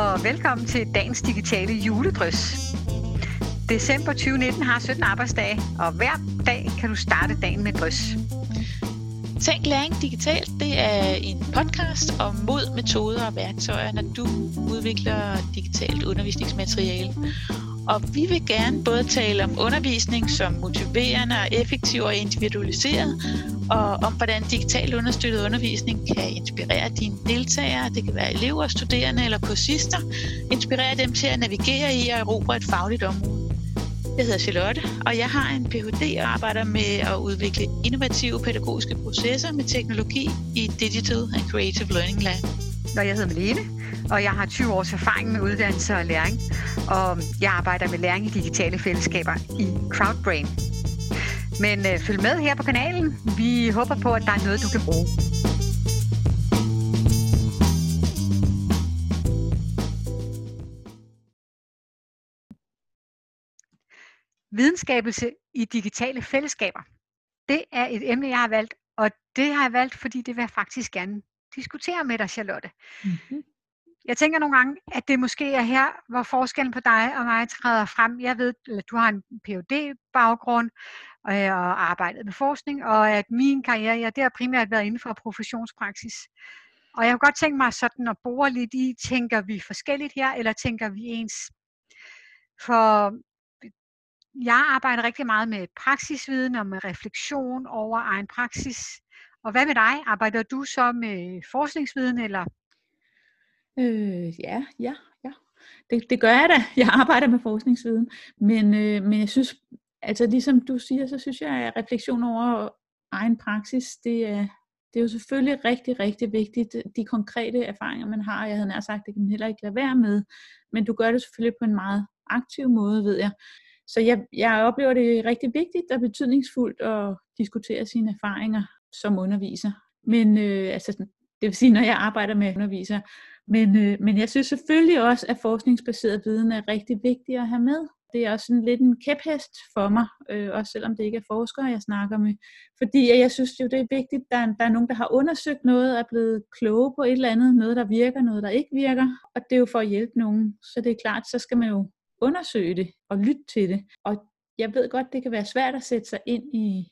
og velkommen til dagens digitale juledrys. December 2019 har 17 arbejdsdage, og hver dag kan du starte dagen med et drys. Tænk læring digitalt, det er en podcast om mod, metoder og værktøjer, når du udvikler digitalt undervisningsmateriale. Og vi vil gerne både tale om undervisning som motiverende, effektiv og individualiseret, og om hvordan digitalt understøttet undervisning kan inspirere dine deltagere, det kan være elever, studerende eller kursister, inspirere dem til at navigere i og erobre et fagligt område. Jeg hedder Charlotte, og jeg har en Ph.D. og arbejder med at udvikle innovative pædagogiske processer med teknologi i Digital and Creative Learning Land. Og jeg hedder Marlene, og jeg har 20 års erfaring med uddannelse og læring, og jeg arbejder med læring i digitale fællesskaber i Crowdbrain. Men følg med her på kanalen. Vi håber på, at der er noget, du kan bruge. Videnskabelse i digitale fællesskaber. Det er et emne, jeg har valgt, og det har jeg valgt, fordi det vil jeg faktisk gerne diskutere med dig, Charlotte. Mm-hmm. Jeg tænker nogle gange, at det måske er her, hvor forskellen på dig og mig træder frem. Jeg ved, at du har en Ph.D.-baggrund og arbejdet med forskning, og at min karriere, det har primært været inden for professionspraksis. Og jeg kunne godt tænke mig sådan at bore lidt i, tænker vi forskelligt her, eller tænker vi ens? For jeg arbejder rigtig meget med praksisviden og med refleksion over egen praksis. Og hvad med dig? Arbejder du så med forskningsviden, eller? Ja. Det gør jeg da. Jeg arbejder med forskningsviden. Men jeg synes, altså ligesom du siger, så synes jeg, at refleksion over egen praksis, det er jo selvfølgelig rigtig, rigtig vigtigt. De konkrete erfaringer, man har, jeg havde nær sagt, det kan man heller ikke lade være med. Men du gør det selvfølgelig på en meget aktiv måde, ved jeg. Så jeg oplever det rigtig vigtigt og betydningsfuldt at diskutere sine erfaringer som underviser. Men det vil sige, når jeg arbejder med undervisere. Men jeg synes selvfølgelig også, at forskningsbaseret viden er rigtig vigtig at have med. Det er også sådan lidt en kæphest for mig, også selvom det ikke er forskere, jeg snakker med. Fordi jeg synes jo, det er vigtigt, at der er nogen, der har undersøgt noget, er blevet kloge på et eller andet, noget der virker, noget der ikke virker. Og det er jo for at hjælpe nogen. Så det er klart, så skal man jo undersøge det og lytte til det. Og jeg ved godt, det kan være svært at sætte sig ind i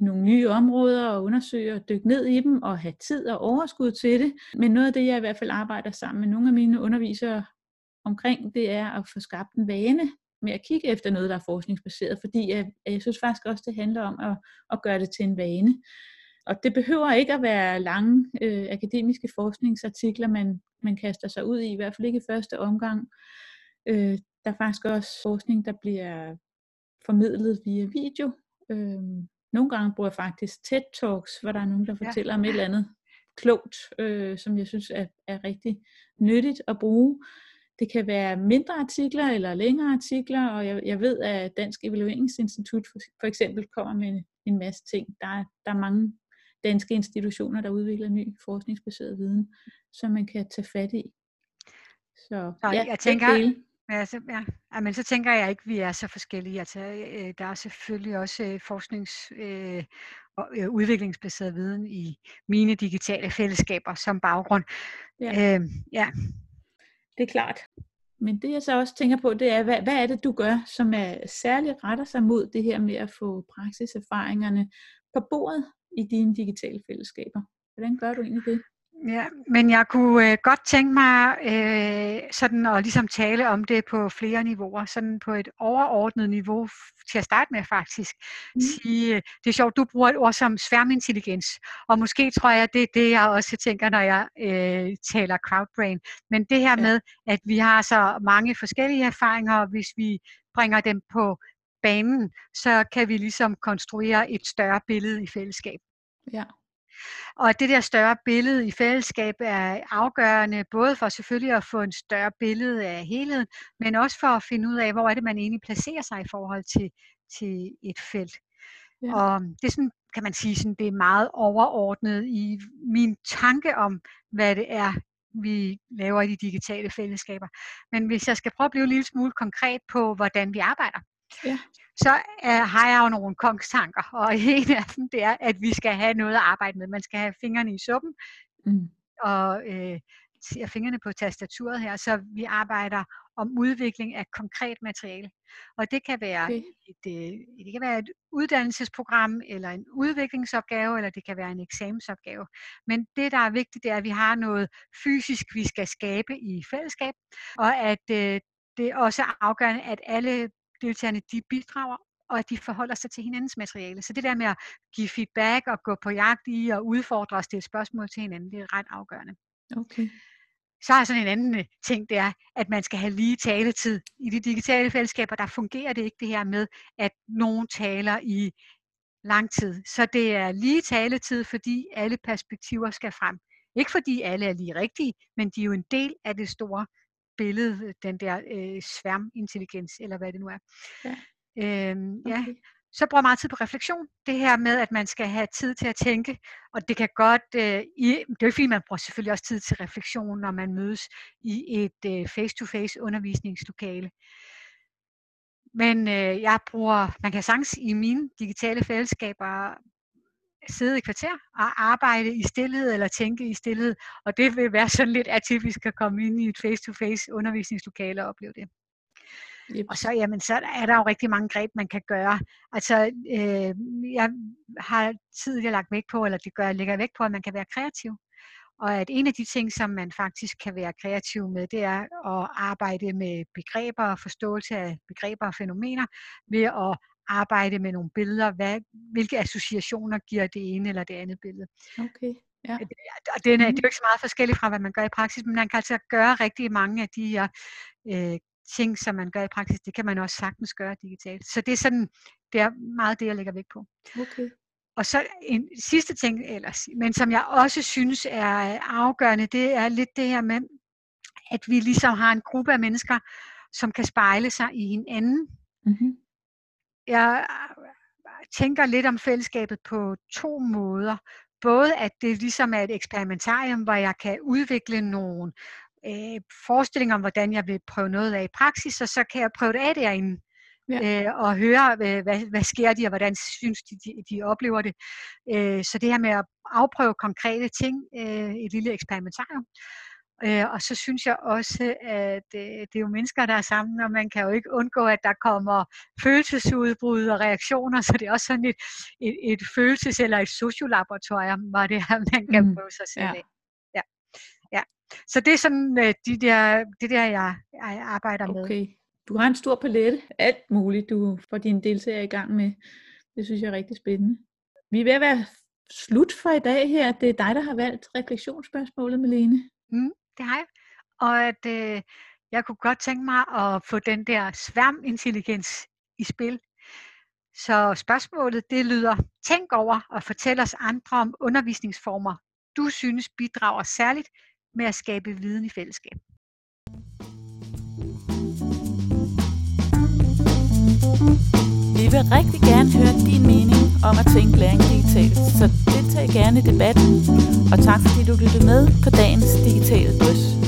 nogle nye områder og undersøge og dykke ned i dem og have tid og overskud til det. Men noget af det, jeg i hvert fald arbejder sammen med nogle af mine undervisere omkring, det er at få skabt en vane med at kigge efter noget, der er forskningsbaseret. Fordi jeg synes faktisk også, det handler om at gøre det til en vane. Og det behøver ikke at være lange akademiske forskningsartikler, man kaster sig ud i hvert fald ikke i første omgang. Der er faktisk også forskning, der bliver formidlet via video. Nogle gange bruger jeg faktisk TED-talks, hvor der er nogen, der fortæller om et eller andet klogt, som jeg synes er rigtig nyttigt at bruge. Det kan være mindre artikler eller længere artikler, og jeg ved, at Dansk Evalueringsinstitut for eksempel kommer med en masse ting. Der er mange danske institutioner, der udvikler ny forskningsbaseret viden, som man kan tage fat i. Så jeg tænker... Men så tænker jeg ikke, vi er så forskellige. Altså, der er selvfølgelig også forsknings- og udviklingsbaseret viden i mine digitale fællesskaber som baggrund. Ja. Det er klart. Men det jeg så også tænker på, det er, hvad er det, du gør, som særligt retter sig mod det her med at få praksiserfaringerne på bordet i dine digitale fællesskaber? Hvordan gør du egentlig det? Ja, men jeg kunne godt tænke mig sådan at ligesom tale om det på flere niveauer, sådan på et overordnet niveau til at starte med faktisk. Sige, det er sjovt, du bruger et ord som sværmintelligens, og måske tror jeg, det er det, jeg også tænker, når jeg taler crowdbrain. Men det her med, at vi har så mange forskellige erfaringer, og hvis vi bringer dem på banen, så kan vi ligesom konstruere et større billede i fællesskab. Ja. Og det der større billede i fællesskab er afgørende, både for selvfølgelig at få en større billede af helheden, men også for at finde ud af, hvor er det, man egentlig placerer sig i forhold til et felt. Ja. Og det er sådan, kan man sige, sådan, det er meget overordnet i min tanke om, hvad det er, vi laver i de digitale fællesskaber. Men hvis jeg skal prøve at blive en lille smule konkret på, hvordan vi arbejder, så har jeg jo nogle kongstanker, og en af dem det er, at vi skal have noget at arbejde med. Man skal have fingrene i suppen, og fingrene på tastaturet her, så vi arbejder om udvikling af konkret materiale. Og det kan være, det kan være et uddannelsesprogram, eller en udviklingsopgave, eller det kan være en eksamensopgave. Men det, der er vigtigt, det er, at vi har noget fysisk, vi skal skabe i fællesskab, og at det også er afgørende, at alle deltagerne de bidrager, og at de forholder sig til hinandens materiale. Så det der med at give feedback og gå på jagt i og udfordre og stille spørgsmål til hinanden, det er ret afgørende. Okay. Så er sådan en anden ting, det er, at man skal have lige taletid. I de digitale fællesskaber, der fungerer det ikke det her med, at nogen taler i lang tid. Så det er lige taletid, fordi alle perspektiver skal frem. Ikke fordi alle er lige rigtige, men de er jo en del af det store billede, den der sværmintelligens, eller hvad det nu er. Ja. Ja. Så bruger meget tid på refleksion. Det her med, at man skal have tid til at tænke, og det kan godt, det er jo fint, man bruger selvfølgelig også tid til refleksion, når man mødes i et face-to-face undervisningslokale. Men jeg bruger, man kan sagtens i mine digitale fællesskaber sidde i kvarter og arbejde i stilhed eller tænke i stilhed, og det vil være sådan lidt atypisk at komme ind i et face-to-face undervisningslokale og opleve det. Yep. Og så, jamen, så er der jo rigtig mange greb, man kan gøre. Altså, jeg har tidligere lagt vægt på, eller lægger vægt på, at man kan være kreativ. Og at en af de ting, som man faktisk kan være kreativ med, det er at arbejde med begreber og forståelse af begreber og fænomener ved at arbejde med nogle billeder. Hvilke associationer giver det ene eller det andet billede? Okay. Ja. Og det er jo ikke så meget forskelligt fra, hvad man gør i praksis, men man kan altså gøre rigtig mange af de her ting, som man gør i praksis, det kan man også sagtens gøre digitalt. Så det er sådan, det er meget det, jeg lægger vægt på. Okay. Og så en sidste ting ellers, men som jeg også synes er afgørende, det er lidt det her med, at vi ligesom har en gruppe af mennesker, som kan spejle sig i hinanden. Mm-hmm. Jeg tænker lidt om fællesskabet på to måder. Både at det ligesom er et eksperimentarium, hvor jeg kan udvikle nogle forestilling om, hvordan jeg vil prøve noget af i praksis, og så kan jeg prøve det af derinde, og høre, hvad sker de, og hvordan synes de oplever det. Så det her med at afprøve konkrete ting, et lille eksperimentarium. Og så synes jeg også, at det er jo mennesker, der er sammen, og man kan jo ikke undgå, at der kommer følelsesudbrud og reaktioner, så det er også sådan et følelses- eller et sociolaboratorium, hvor det her, man kan prøve sig selv af. Så det er sådan det der jeg arbejder med. Okay. Du har en stor palette. Alt muligt, du får dine deltagere i gang med. Det synes jeg er rigtig spændende. Vi er ved at være slut for i dag her. Det er dig, der har valgt refleksionsspørgsmålet, Marlene. Det har jeg. Og at jeg kunne godt tænke mig at få den der sværmintelligens i spil. Så spørgsmålet, det lyder: tænk over og fortæl os andre om undervisningsformer, du synes bidrager særligt med at skabe viden i fællesskab. Vi vil rigtig gerne høre din mening om at tænke læring digitalt, så deltag gerne i debatten, og tak fordi du lyttede med på dagens digitale drøs.